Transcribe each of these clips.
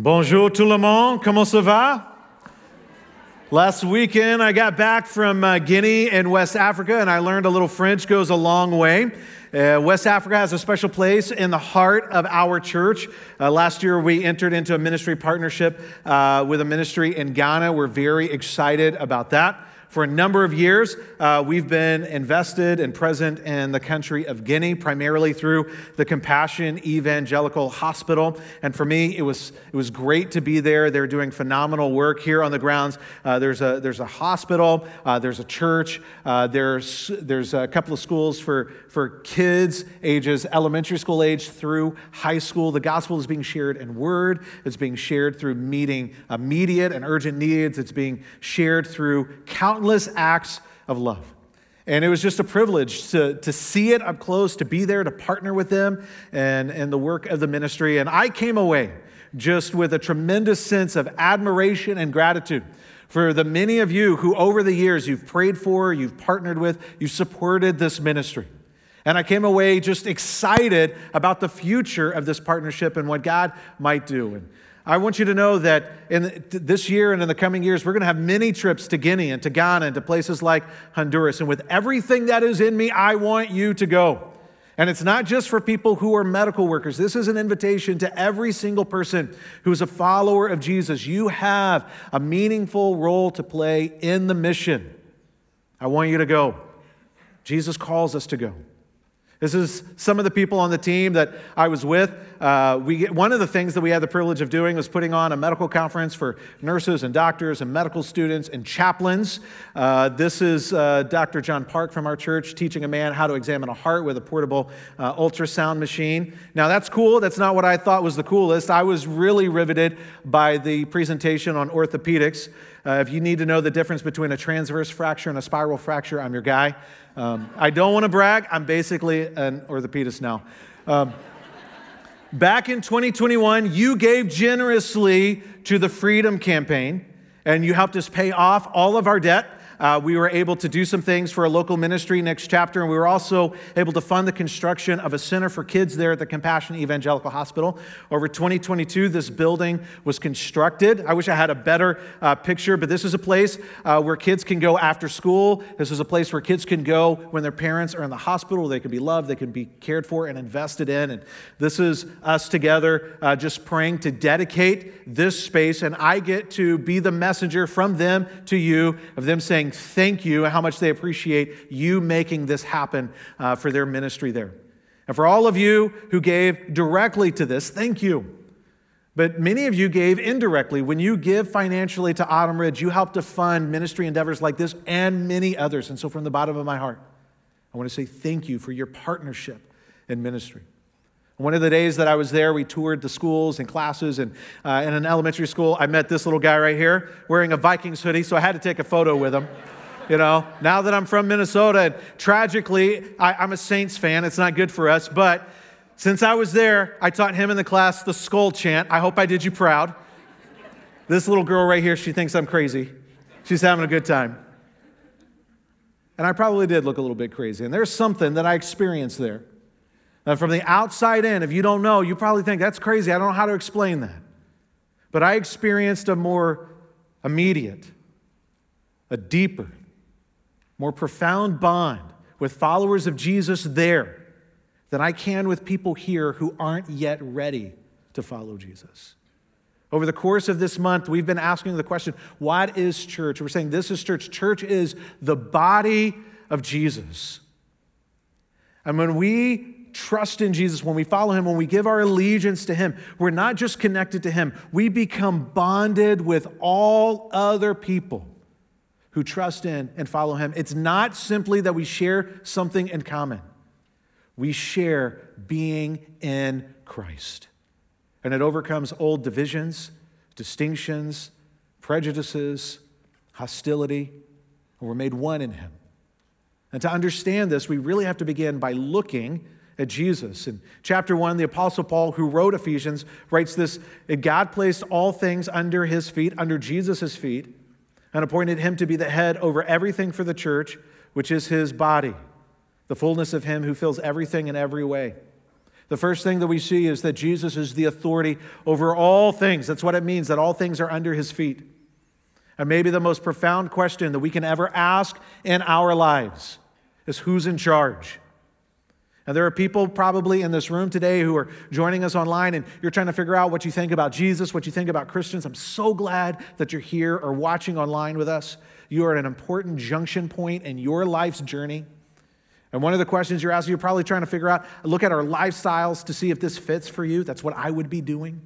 Bonjour tout le monde, comment ça va? Last weekend, I got back from Guinea in West Africa, and I learned a little French goes a long way. West Africa has a special place in the heart of our church. Last year, we entered into a ministry partnership with a ministry in Ghana. We're very excited about that. For a number of years, we've been invested and present in the country of Guinea, primarily through the Compassion Evangelical Hospital. And for me, it was great to be there. They're doing phenomenal work here on the grounds. There's a hospital, there's a church, there's a couple of schools for kids, ages elementary school age through high school. The gospel is being shared in word. It's being shared through meeting immediate and urgent needs. It's being shared through countless acts of love. And it was just a privilege to see it up close, to be there, to partner with them and the work of the ministry. And I came away just with a tremendous sense of admiration and gratitude for the many of you who over the years you've prayed for, you've partnered with, you've supported this ministry. And I came away just excited about the future of this partnership and what God might do. And I want you to know that in this year and in the coming years, we're going to have many trips to Guinea and to Ghana and to places like Honduras. And with everything that is in me, I want you to go. And it's not just for people who are medical workers. This is an invitation to every single person who is a follower of Jesus. You have a meaningful role to play in the mission. I want you to go. Jesus calls us to go. This is some of the people on the team that I was with. One of the things that we had the privilege of doing was putting on a medical conference for nurses and doctors and medical students and chaplains. This is Dr. John Park from our church teaching a man how to examine a heart with a portable ultrasound machine. Now, that's cool. That's not what I thought was the coolest. I was really riveted by the presentation on orthopedics. If you need to know the difference between a transverse fracture and a spiral fracture, I'm your guy. I don't want to brag. I'm basically an orthopedist now. Back in 2021, you gave generously to the Freedom Campaign, and you helped us pay off all of our debt. We were able to do some things for a local ministry, Next Chapter, and we were also able to fund the construction of a center for kids there at the Compassion Evangelical Hospital. Over 2022, this building was constructed. I wish I had a better picture, but this is a place where kids can go after school. This is a place where kids can go when their parents are in the hospital. They can be loved, they can be cared for and invested in. And this is us together just praying to dedicate this space, and I get to be the messenger from them to you, of them saying, thank you, and how much they appreciate you making this happen for their ministry there. And for all of you who gave directly to this, thank you. But many of you gave indirectly. When you give financially to Autumn Ridge, you help to fund ministry endeavors like this and many others. And so from the bottom of my heart, I want to say thank you for your partnership in ministry. One of the days that I was there, we toured the schools and classes, and in an elementary school, I met this little guy right here wearing a Vikings hoodie, so I had to take a photo with him. You know, now that I'm from Minnesota, and tragically, I'm a Saints fan. It's not good for us, but since I was there, I taught him in the class the skull chant. I hope I did you proud. This little girl right here, she thinks I'm crazy. She's having a good time. And I probably did look a little bit crazy, and there's something that I experienced there. From the outside in, if you don't know, you probably think, that's crazy. I don't know how to explain that. But I experienced a more immediate, a deeper, more profound bond with followers of Jesus there than I can with people here who aren't yet ready to follow Jesus. Over the course of this month, we've been asking the question, what is church? We're saying this is church. Church is the body of Jesus. And when we trust in Jesus, when we follow him, when we give our allegiance to him, we're not just connected to him. We become bonded with all other people who trust in and follow him. It's not simply that we share something in common. We share being in Christ. And it overcomes old divisions, distinctions, prejudices, hostility, and we're made one in him. And to understand this, we really have to begin by looking at Jesus. In chapter 1, the Apostle Paul, who wrote Ephesians, writes this, God placed all things under his feet, under Jesus' feet, and appointed him to be the head over everything for the church, which is his body, the fullness of him who fills everything in every way. The first thing that we see is that Jesus is the authority over all things. That's what it means, that all things are under his feet. And maybe the most profound question that we can ever ask in our lives is, who's in charge? And there are people probably in this room today who are joining us online, and you're trying to figure out what you think about Jesus, what you think about Christians. I'm so glad that you're here or watching online with us. You are at an important junction point in your life's journey. And one of the questions you're asking, you're probably trying to figure out, look at our lifestyles to see if this fits for you. That's what I would be doing.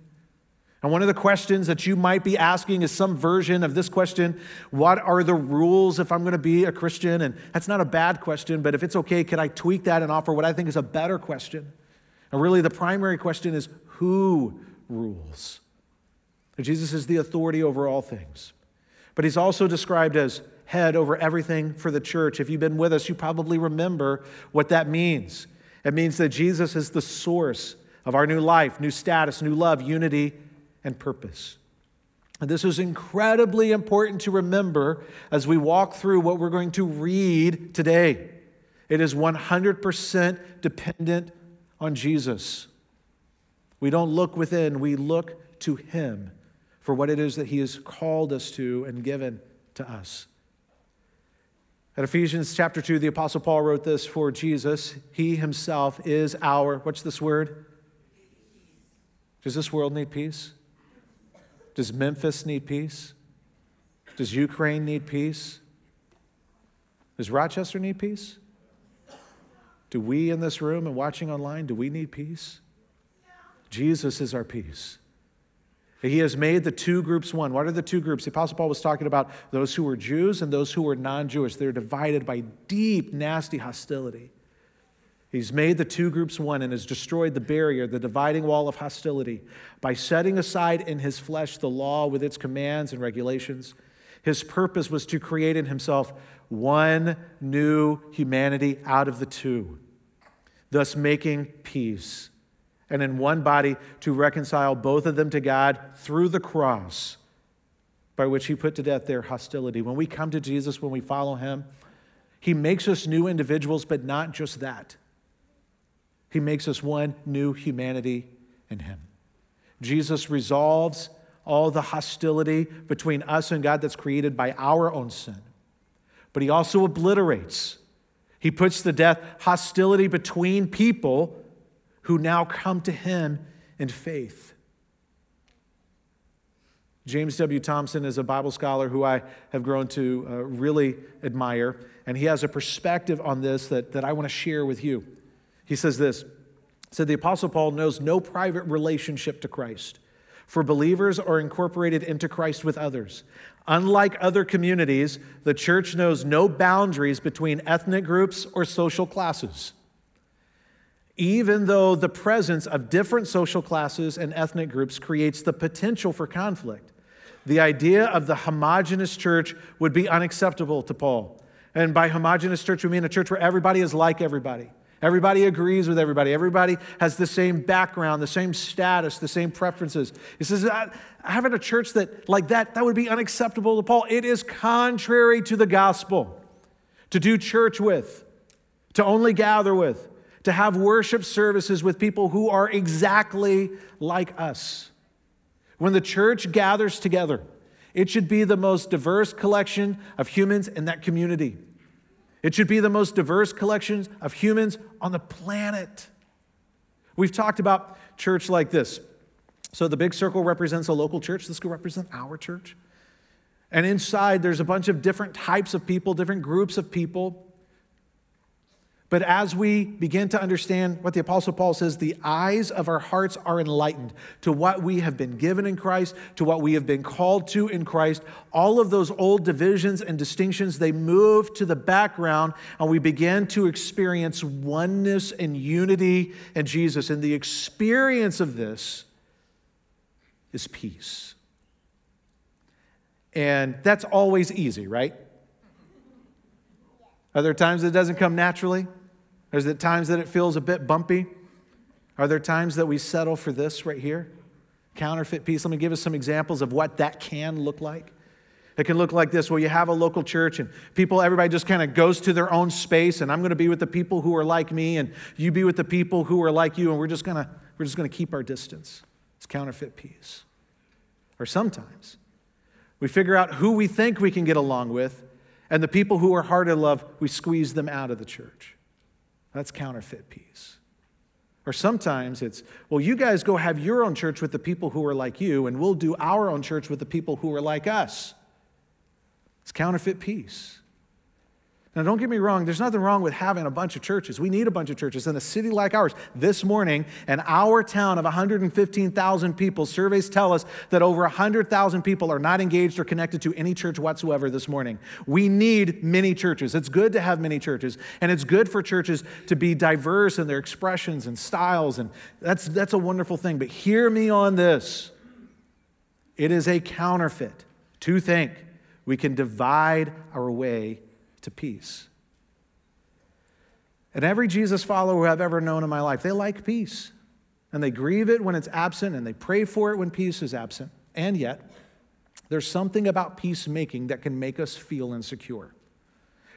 And one of the questions that you might be asking is some version of this question: what are the rules if I'm going to be a Christian? And that's not a bad question, but if it's okay, could I tweak that and offer what I think is a better question? And really the primary question is, who rules? Jesus is the authority over all things, but he's also described as head over everything for the church. If you've been with us, you probably remember what that means. It means that Jesus is the source of our new life, new status, new love, unity, and purpose. And this is incredibly important to remember as we walk through what we're going to read today. It is 100% dependent on Jesus. We don't look within, we look to him for what it is that he has called us to and given to us. In Ephesians chapter 2, the Apostle Paul wrote this for Jesus. He himself is our, what's this word? Does this world need peace? Does Memphis need peace? Does Ukraine need peace? Does Rochester need peace? Do we in this room and watching online, do we need peace? Jesus is our peace. He has made the two groups one. What are the two groups? The Apostle Paul was talking about those who were Jews and those who were non-Jewish. They're divided by deep, nasty hostility. He's made the two groups one and has destroyed the barrier, the dividing wall of hostility, by setting aside in his flesh the law with its commands and regulations. His purpose was to create in himself one new humanity out of the two, thus making peace, and in one body to reconcile both of them to God through the cross, by which he put to death their hostility. When we come to Jesus, when we follow him, he makes us new individuals, but not just that. He makes us one new humanity in him. Jesus resolves all the hostility between us and God that's created by our own sin, but he also obliterates. He puts to death hostility between people who now come to him in faith. James W. Thompson is a Bible scholar who I have grown to really admire, and he has a perspective on this that I want to share with you. He says this, so the Apostle Paul knows no private relationship to Christ, for believers are incorporated into Christ with others. Unlike other communities, the church knows no boundaries between ethnic groups or social classes. Even though the presence of different social classes and ethnic groups creates the potential for conflict, the idea of the homogeneous church would be unacceptable to Paul. And by homogeneous church, we mean a church where everybody is like everybody. Everybody agrees with everybody. Everybody has the same background, the same status, the same preferences. He says, having a church that would be unacceptable to Paul. It is contrary to the gospel to do church with, to only gather with, to have worship services with people who are exactly like us. When the church gathers together, it should be the most diverse collection of humans in that community. It should be the most diverse collection of humans on the planet. We've talked about church like this. So the big circle represents a local church. This could represent our church. And inside, there's a bunch of different types of people, different groups of people. But as we begin to understand what the Apostle Paul says, the eyes of our hearts are enlightened to what we have been given in Christ, to what we have been called to in Christ. All of those old divisions and distinctions, they move to the background, and we begin to experience oneness and unity in Jesus. And the experience of this is peace. And that's always easy, right? Are there times that it doesn't come naturally? Is there times that it feels a bit bumpy? Are there times that we settle for this right here? Counterfeit peace. Let me give us some examples of what that can look like. It can look like this, where you have a local church and everybody just kind of goes to their own space, and I'm going to be with the people who are like me, and you be with the people who are like you, and we're just going to keep our distance. It's counterfeit peace. Or sometimes we figure out who we think we can get along with, and the people who are hard to love, we squeeze them out of the church. That's counterfeit peace. Or sometimes it's, well, you guys go have your own church with the people who are like you, and we'll do our own church with the people who are like us. It's counterfeit peace. Now, don't get me wrong. There's nothing wrong with having a bunch of churches. We need a bunch of churches. In a city like ours, this morning, in our town of 115,000 people, surveys tell us that over 100,000 people are not engaged or connected to any church whatsoever this morning. We need many churches. It's good to have many churches, and it's good for churches to be diverse in their expressions and styles, and that's a wonderful thing. But hear me on this. It is a counterfeit to think we can divide our way to peace. And every Jesus follower I've ever known in my life, they like peace. And they grieve it when it's absent, and they pray for it when peace is absent. And yet, there's something about peacemaking that can make us feel insecure.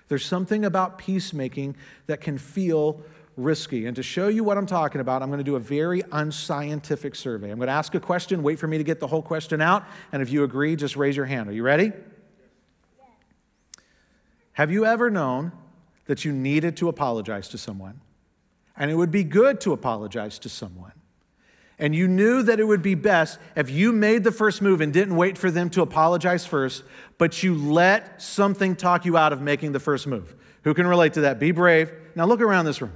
There's something about peacemaking that can feel risky. And to show you what I'm talking about, I'm going to do a very unscientific survey. I'm going to ask a question, wait for me to get the whole question out, and if you agree, just raise your hand. Are you ready? Have you ever known that you needed to apologize to someone, and it would be good to apologize to someone, and you knew that it would be best if you made the first move and didn't wait for them to apologize first, but you let something talk you out of making the first move? Who can relate to that? Be brave. Now look around this room.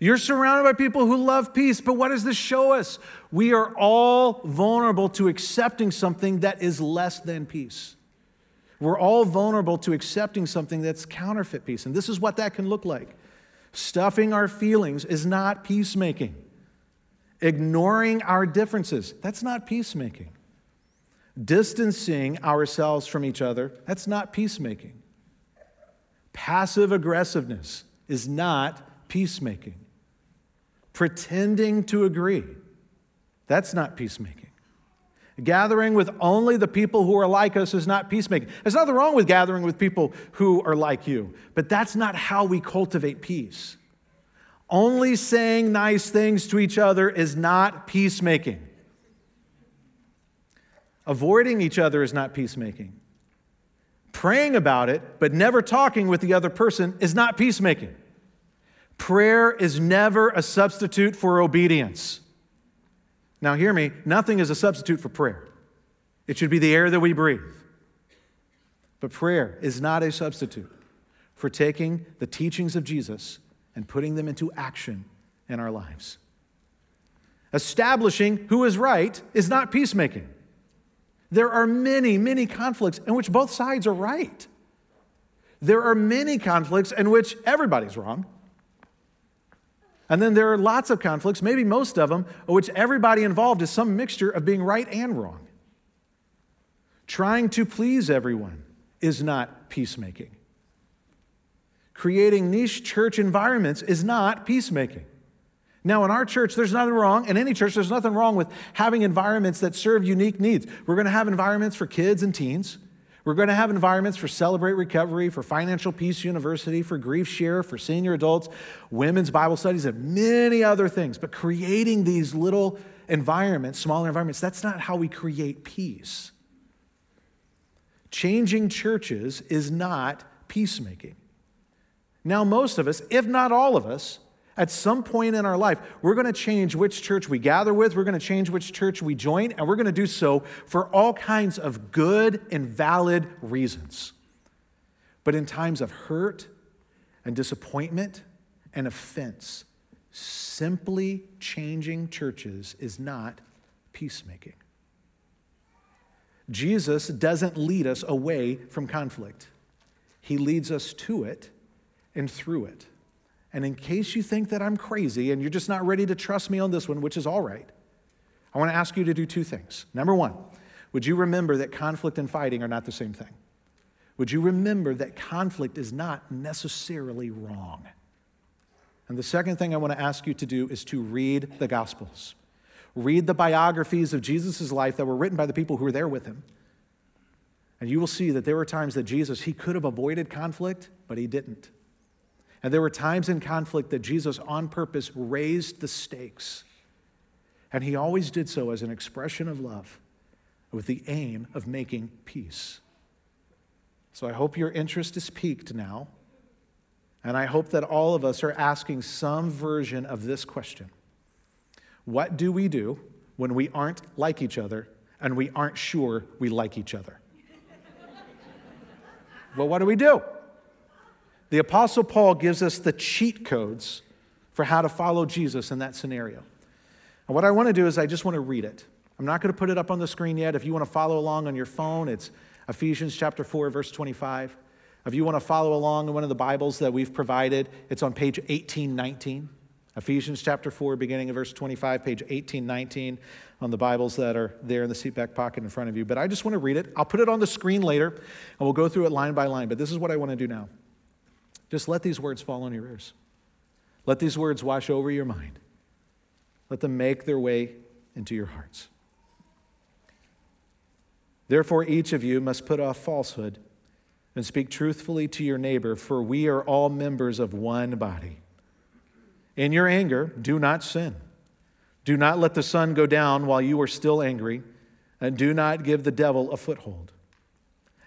You're surrounded by people who love peace, but what does this show us? We are all vulnerable to accepting something that is less than peace. We're all vulnerable to accepting something that's counterfeit peace. And this is what that can look like. Stuffing our feelings is not peacemaking. Ignoring our differences, that's not peacemaking. Distancing ourselves from each other, that's not peacemaking. Passive aggressiveness is not peacemaking. Pretending to agree, that's not peacemaking. Gathering with only the people who are like us is not peacemaking. There's nothing wrong with gathering with people who are like you, but that's not how we cultivate peace. Only saying nice things to each other is not peacemaking. Avoiding each other is not peacemaking. Praying about it, but never talking with the other person is not peacemaking. Prayer is never a substitute for obedience. Now hear me, nothing is a substitute for prayer. It should be the air that we breathe. But prayer is not a substitute for taking the teachings of Jesus and putting them into action in our lives. Establishing who is right is not peacemaking. There are many, many conflicts in which both sides are right. There are many conflicts in which everybody's wrong. And then there are lots of conflicts, maybe most of them, in which everybody involved is some mixture of being right and wrong. Trying to please everyone is not peacemaking. Creating niche church environments is not peacemaking. Now, in our church, there's nothing wrong. In any church, there's nothing wrong with having environments that serve unique needs. We're going to have environments for kids and teens. We're going to have environments for Celebrate Recovery, for Financial Peace University, for Grief Share, for senior adults, women's Bible studies, and many other things. But creating these little environments, smaller environments, that's not how we create peace. Changing churches is not peacemaking. Now, most of us, if not all of us, at some point in our life, we're going to change which church we gather with, we're going to change which church we join, and we're going to do so for all kinds of good and valid reasons. But in times of hurt and disappointment and offense, simply changing churches is not peacemaking. Jesus doesn't lead us away from conflict. He leads us to it and through it. And in case you think that I'm crazy and you're just not ready to trust me on this one, which is all right, I want to ask you to do two things. Number one, would you remember that conflict and fighting are not the same thing? Would you remember that conflict is not necessarily wrong? And the second thing I want to ask you to do is to read the Gospels. Read the biographies of Jesus' life that were written by the people who were there with him. And you will see that there were times that Jesus, he could have avoided conflict, but he didn't. And there were times in conflict that Jesus on purpose raised the stakes. And he always did so as an expression of love with the aim of making peace. So I hope your interest is piqued now. And I hope that all of us are asking some version of this question. What do we do when we aren't like each other and we aren't sure we like each other? Well, what do we do? The Apostle Paul gives us the cheat codes for how to follow Jesus in that scenario. And what I want to do is I just want to read it. I'm not going to put it up on the screen yet. If you want to follow along on your phone, it's Ephesians chapter 4, verse 25. If you want to follow along in one of the Bibles that we've provided, it's on page 1819. Ephesians chapter 4, beginning of verse 25, page 1819 on the Bibles that are there in the seatback pocket in front of you. But I just want to read it. I'll put it on the screen later, and we'll go through it line by line. But this is what I want to do now. Just let these words fall on your ears. Let these words wash over your mind. Let them make their way into your hearts. Therefore, each of you must put off falsehood and speak truthfully to your neighbor, for we are all members of one body. In your anger, do not sin. Do not let the sun go down while you are still angry, and do not give the devil a foothold.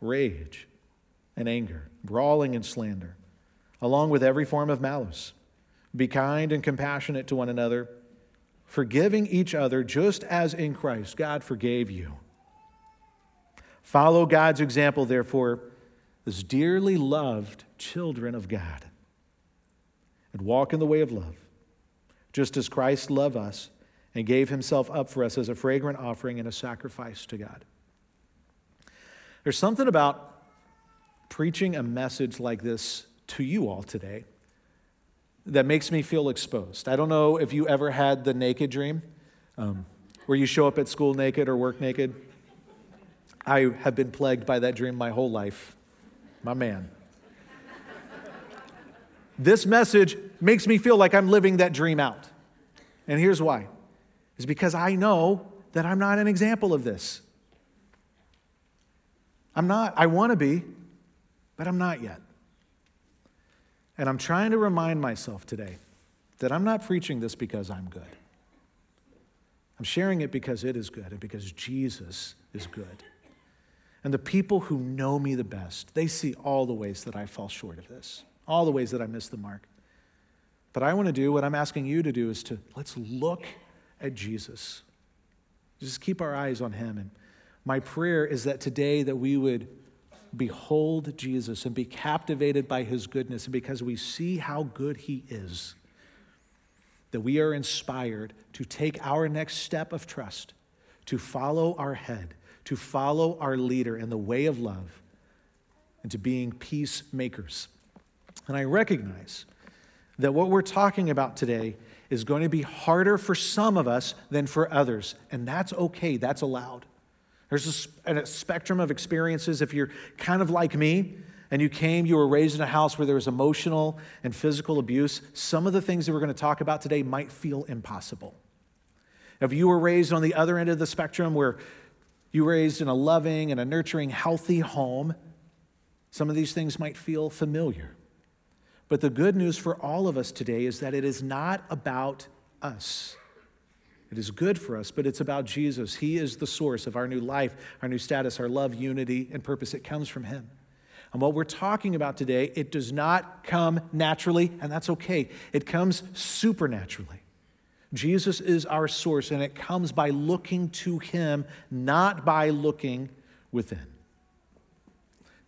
rage, and anger, brawling and slander, along with every form of malice. Be kind and compassionate to one another, forgiving each other just as in Christ God forgave you. Follow God's example, therefore, as dearly loved children of God, and walk in the way of love, just as Christ loved us and gave himself up for us as a fragrant offering and a sacrifice to God. There's something about preaching a message like this to you all today that makes me feel exposed. I don't know if you ever had the naked dream, where you show up at school naked or work naked. I have been plagued by that dream my whole life. My man. This message makes me feel like I'm living that dream out. And here's why. It's because I know that I'm not an example of this. I'm not. I want to be, but I'm not yet. And I'm trying to remind myself today that I'm not preaching this because I'm good. I'm sharing it because it is good and because Jesus is good. And the people who know me the best, they see all the ways that I fall short of this, all the ways that I miss the mark. But I want to do what I'm asking you to do is to let's look at Jesus. Just keep our eyes on him. And my prayer is that today that we would behold Jesus and be captivated by his goodness, and because we see how good he is, that we are inspired to take our next step of trust, to follow our head, to follow our leader in the way of love, and to being peacemakers. And I recognize that what we're talking about today is going to be harder for some of us than for others, and that's okay, that's allowed. There's a spectrum of experiences. If you're kind of like me, and you were raised in a house where there was emotional and physical abuse, some of the things that we're going to talk about today might feel impossible. If you were raised on the other end of the spectrum where you were raised in a loving and a nurturing, healthy home, some of these things might feel familiar. But the good news for all of us today is that it is not about us. It is good for us, but it's about Jesus. He is the source of our new life, our new status, our love, unity, and purpose. It comes from him. And what we're talking about today, it does not come naturally, and that's okay. It comes supernaturally. Jesus is our source, and it comes by looking to him, not by looking within.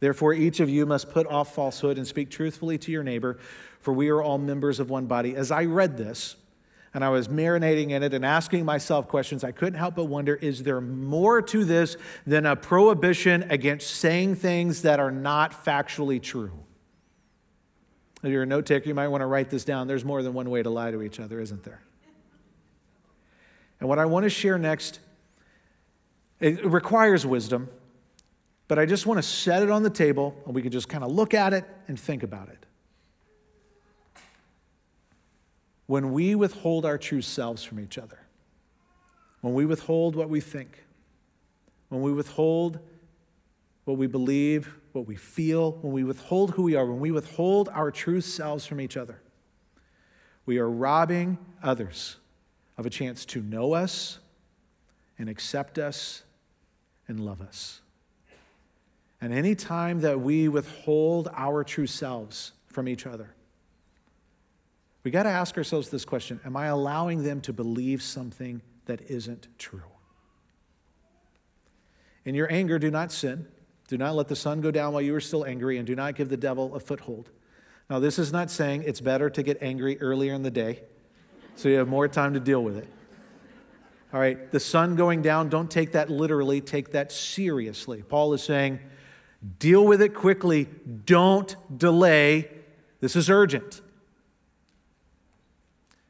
Therefore, each of you must put off falsehood and speak truthfully to your neighbor, for we are all members of one body. As I read this, and I was marinating in it and asking myself questions, I couldn't help but wonder, is there more to this than a prohibition against saying things that are not factually true? If you're a note taker, you might want to write this down. There's more than one way to lie to each other, isn't there? And what I want to share next, it requires wisdom, but I just want to set it on the table and we can just kind of look at it and think about it. When we withhold our true selves from each other, when we withhold what we think, when we withhold what we believe, what we feel, when we withhold who we are, when we withhold our true selves from each other, we are robbing others of a chance to know us and accept us and love us. And any time that we withhold our true selves from each other, we got to ask ourselves this question: am I allowing them to believe something that isn't true? In your anger, do not sin. Do not let the sun go down while you are still angry, and do not give the devil a foothold. Now, this is not saying it's better to get angry earlier in the day so you have more time to deal with it. All right, the sun going down, don't take that literally, take that seriously. Paul is saying, deal with it quickly, don't delay. This is urgent.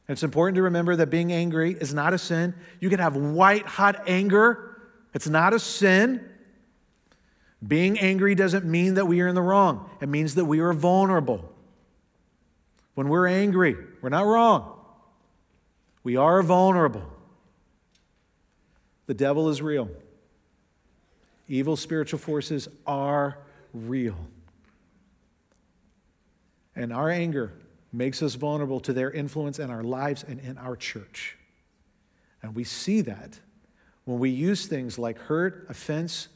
It's important to remember that being angry is not a sin. You can have white-hot anger. It's not a sin. Being angry doesn't mean that we are in the wrong. It means that we are vulnerable. When we're angry, we're not wrong. We are vulnerable. The devil is real. Evil spiritual forces are real. And our anger makes us vulnerable to their influence in our lives and in our church. And we see that when we use things like hurt, offense,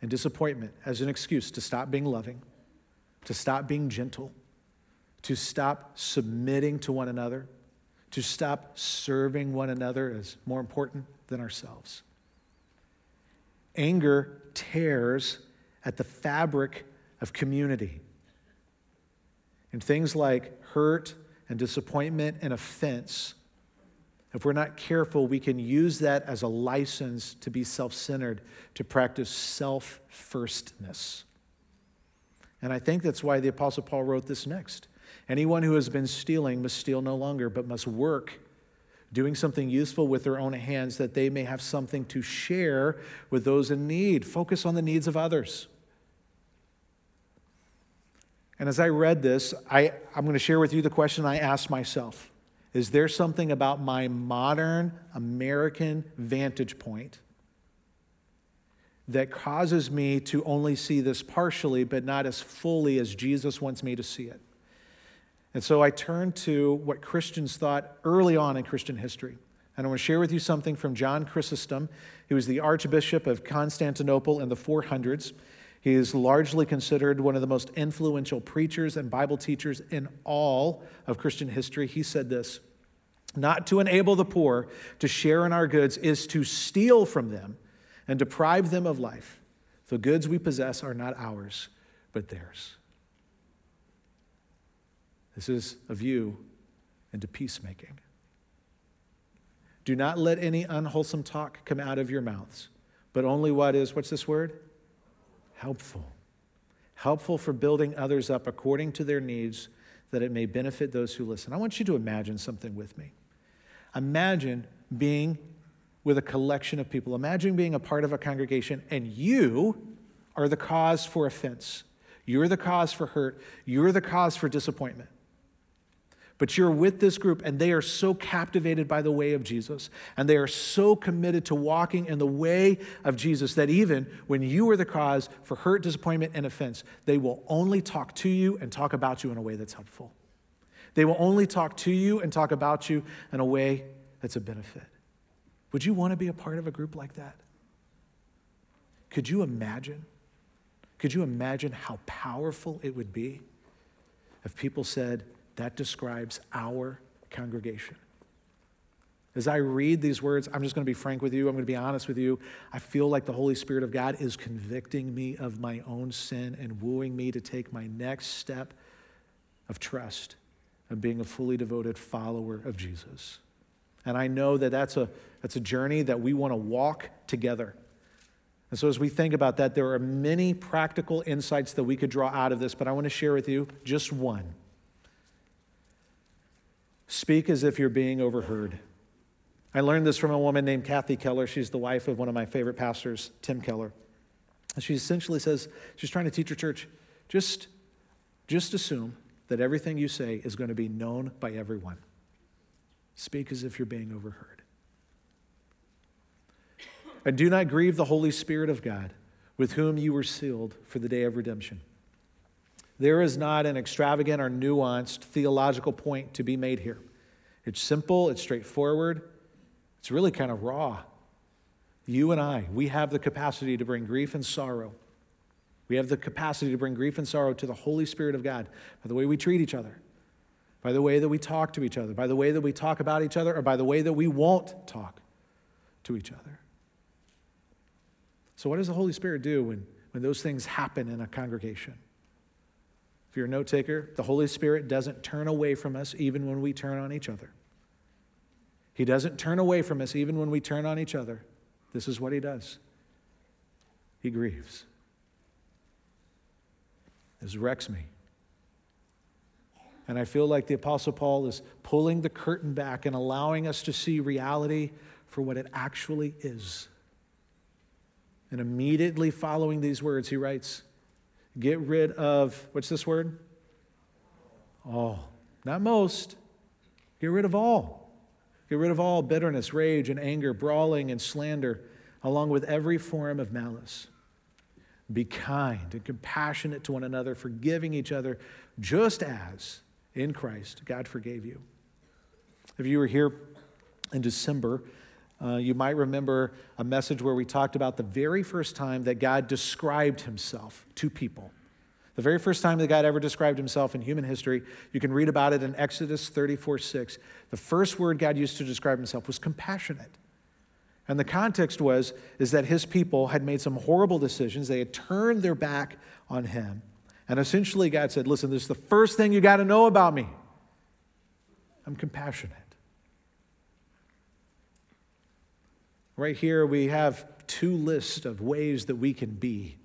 and disappointment as an excuse to stop being loving, to stop being gentle, to stop submitting to one another, to stop serving one another as more important than ourselves. Anger tears at the fabric of community. And things like hurt and disappointment and offense, if we're not careful, we can use that as a license to be self-centered, to practice self-firstness. And I think that's why the Apostle Paul wrote this next. Anyone who has been stealing must steal no longer, but must work, doing something useful with their own hands, that they may have something to share with those in need. Focus on the needs of others. And as I read this, I'm going to share with you the question I asked myself. Is there something about my modern American vantage point that causes me to only see this partially, but not as fully as Jesus wants me to see it? And so I turned to what Christians thought early on in Christian history. And I want to share with you something from John Chrysostom. He was the Archbishop of Constantinople in the 400s. He is largely considered one of the most influential preachers and Bible teachers in all of Christian history. He said this: "Not to enable the poor to share in our goods is to steal from them and deprive them of life. The goods we possess are not ours, but theirs." This is a view into peacemaking. "Do not let any unwholesome talk come out of your mouths, but only what is," what's this word? Helpful for building others up according to their needs, that it may benefit those who listen. I want you to imagine something with me. Imagine being with a collection of people. Imagine being a part of a congregation, and you are the cause for offense. You're the cause for hurt. You're the cause for disappointment. But you're with this group, and they are so captivated by the way of Jesus, and they are so committed to walking in the way of Jesus, that even when you are the cause for hurt, disappointment, and offense, they will only talk to you and talk about you in a way that's helpful. They will only talk to you and talk about you in a way that's a benefit. Would you want to be a part of a group like that? Could you imagine? Could you imagine how powerful it would be if people said, "That describes our congregation"? As I read these words, I'm just going to be frank with you. I'm going to be honest with you. I feel like the Holy Spirit of God is convicting me of my own sin and wooing me to take my next step of trust and being a fully devoted follower of Jesus. And I know that that's a journey that we want to walk together. And so as we think about that, there are many practical insights that we could draw out of this, but I want to share with you just one. Speak as if you're being overheard. I learned this from a woman named Kathy Keller. She's the wife of one of my favorite pastors, Tim Keller. And she essentially says, she's trying to teach her church, just assume that everything you say is going to be known by everyone. Speak as if you're being overheard. And do not grieve the Holy Spirit of God, with whom you were sealed for the day of redemption. There is not an extravagant or nuanced theological point to be made here. It's simple, it's straightforward, it's really kind of raw. You and I, we have the capacity to bring grief and sorrow. We have the capacity to bring grief and sorrow to the Holy Spirit of God by the way we treat each other, by the way that we talk to each other, by the way that we talk about each other, or by the way that we won't talk to each other. So what does the Holy Spirit do when those things happen in a congregation? If you're a note taker, the Holy Spirit doesn't turn away from us even when we turn on each other. He doesn't turn away from us even when we turn on each other. This is what he does. He grieves. This wrecks me. And I feel like the Apostle Paul is pulling the curtain back and allowing us to see reality for what it actually is. And immediately following these words, he writes, get rid of, what's this word? All. Not most. Get rid of all. Get rid of all bitterness, rage, and anger, brawling, and slander, along with every form of malice. Be kind and compassionate to one another, forgiving each other, just as in Christ God forgave you. If you were here in December, you might remember a message where we talked about the very first time that God described himself to people. The very first time that God ever described himself in human history, you can read about it in Exodus 34:6. The first word God used to describe himself was compassionate. And the context is that his people had made some horrible decisions. They had turned their back on him. And essentially God said, listen, this is the first thing you got to know about me. I'm compassionate. Right here, we have two lists of ways that we can be.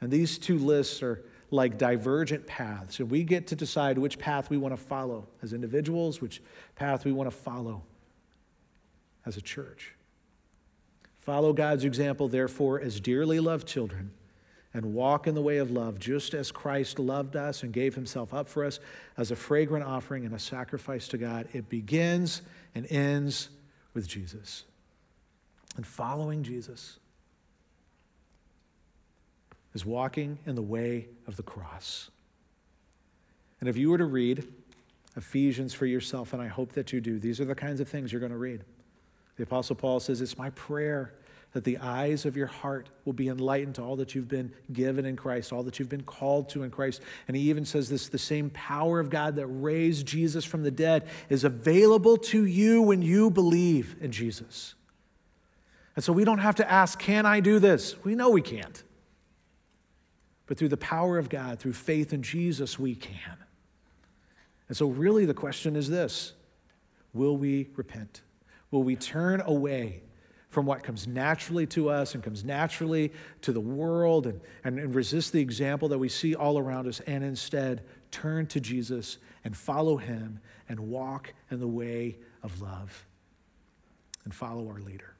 And these two lists are like divergent paths. And we get to decide which path we want to follow as individuals, which path we want to follow as a church. Follow God's example, therefore, as dearly loved children, and walk in the way of love, just as Christ loved us and gave himself up for us as a fragrant offering and a sacrifice to God. It begins and ends with Jesus. And following Jesus is walking in the way of the cross. And if you were to read Ephesians for yourself, and I hope that you do, these are the kinds of things you're going to read. The Apostle Paul says, it's my prayer that the eyes of your heart will be enlightened to all that you've been given in Christ, all that you've been called to in Christ. And he even says this, the same power of God that raised Jesus from the dead is available to you when you believe in Jesus. And so we don't have to ask, can I do this? We know we can't. But through the power of God, through faith in Jesus, we can. And so really the question is this, will we repent? Will we turn away from what comes naturally to us and comes naturally to the world and resist the example that we see all around us and instead turn to Jesus and follow him and walk in the way of love and follow our leader?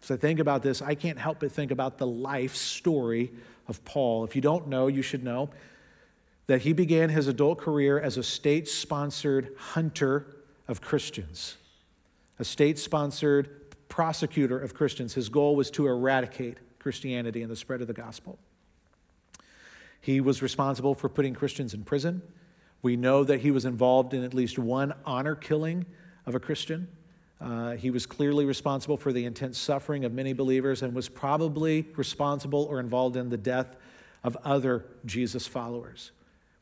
So think about this. I can't help but think about the life story of Paul. If you don't know, you should know that he began his adult career as a state-sponsored hunter of Christians, a state-sponsored prosecutor of Christians. His goal was to eradicate Christianity and the spread of the gospel. He was responsible for putting Christians in prison. We know that he was involved in at least one honor killing of a Christian. He was clearly responsible for the intense suffering of many believers and was probably responsible or involved in the death of other Jesus followers.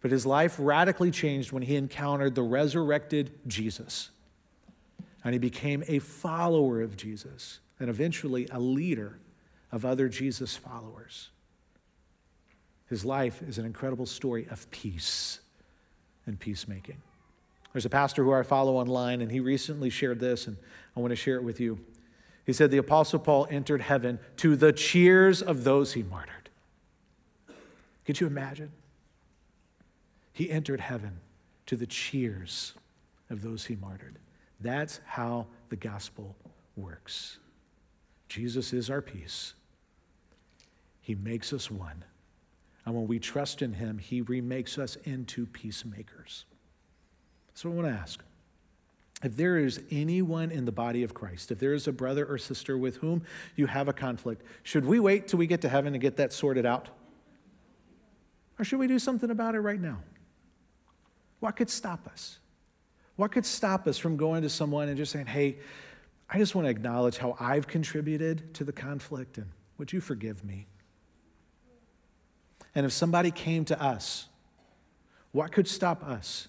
But his life radically changed when he encountered the resurrected Jesus. And he became a follower of Jesus and eventually a leader of other Jesus followers. His life is an incredible story of peace and peacemaking. There's a pastor who I follow online, and he recently shared this, and I want to share it with you. He said, the Apostle Paul entered heaven to the cheers of those he martyred. Could you imagine? He entered heaven to the cheers of those he martyred. That's how the gospel works. Jesus is our peace. He makes us one. And when we trust in him, he remakes us into peacemakers. So I want to ask, if there is anyone in the body of Christ, if there is a brother or sister with whom you have a conflict, should we wait till we get to heaven and get that sorted out? Or should we do something about it right now? What could stop us? What could stop us from going to someone and just saying, hey, I just want to acknowledge how I've contributed to the conflict, and would you forgive me? And if somebody came to us, what could stop us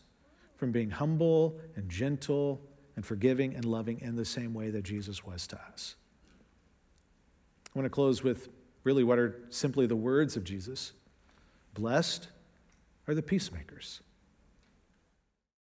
from being humble and gentle and forgiving and loving in the same way that Jesus was to us? I want to close with really what are simply the words of Jesus. Blessed are the peacemakers,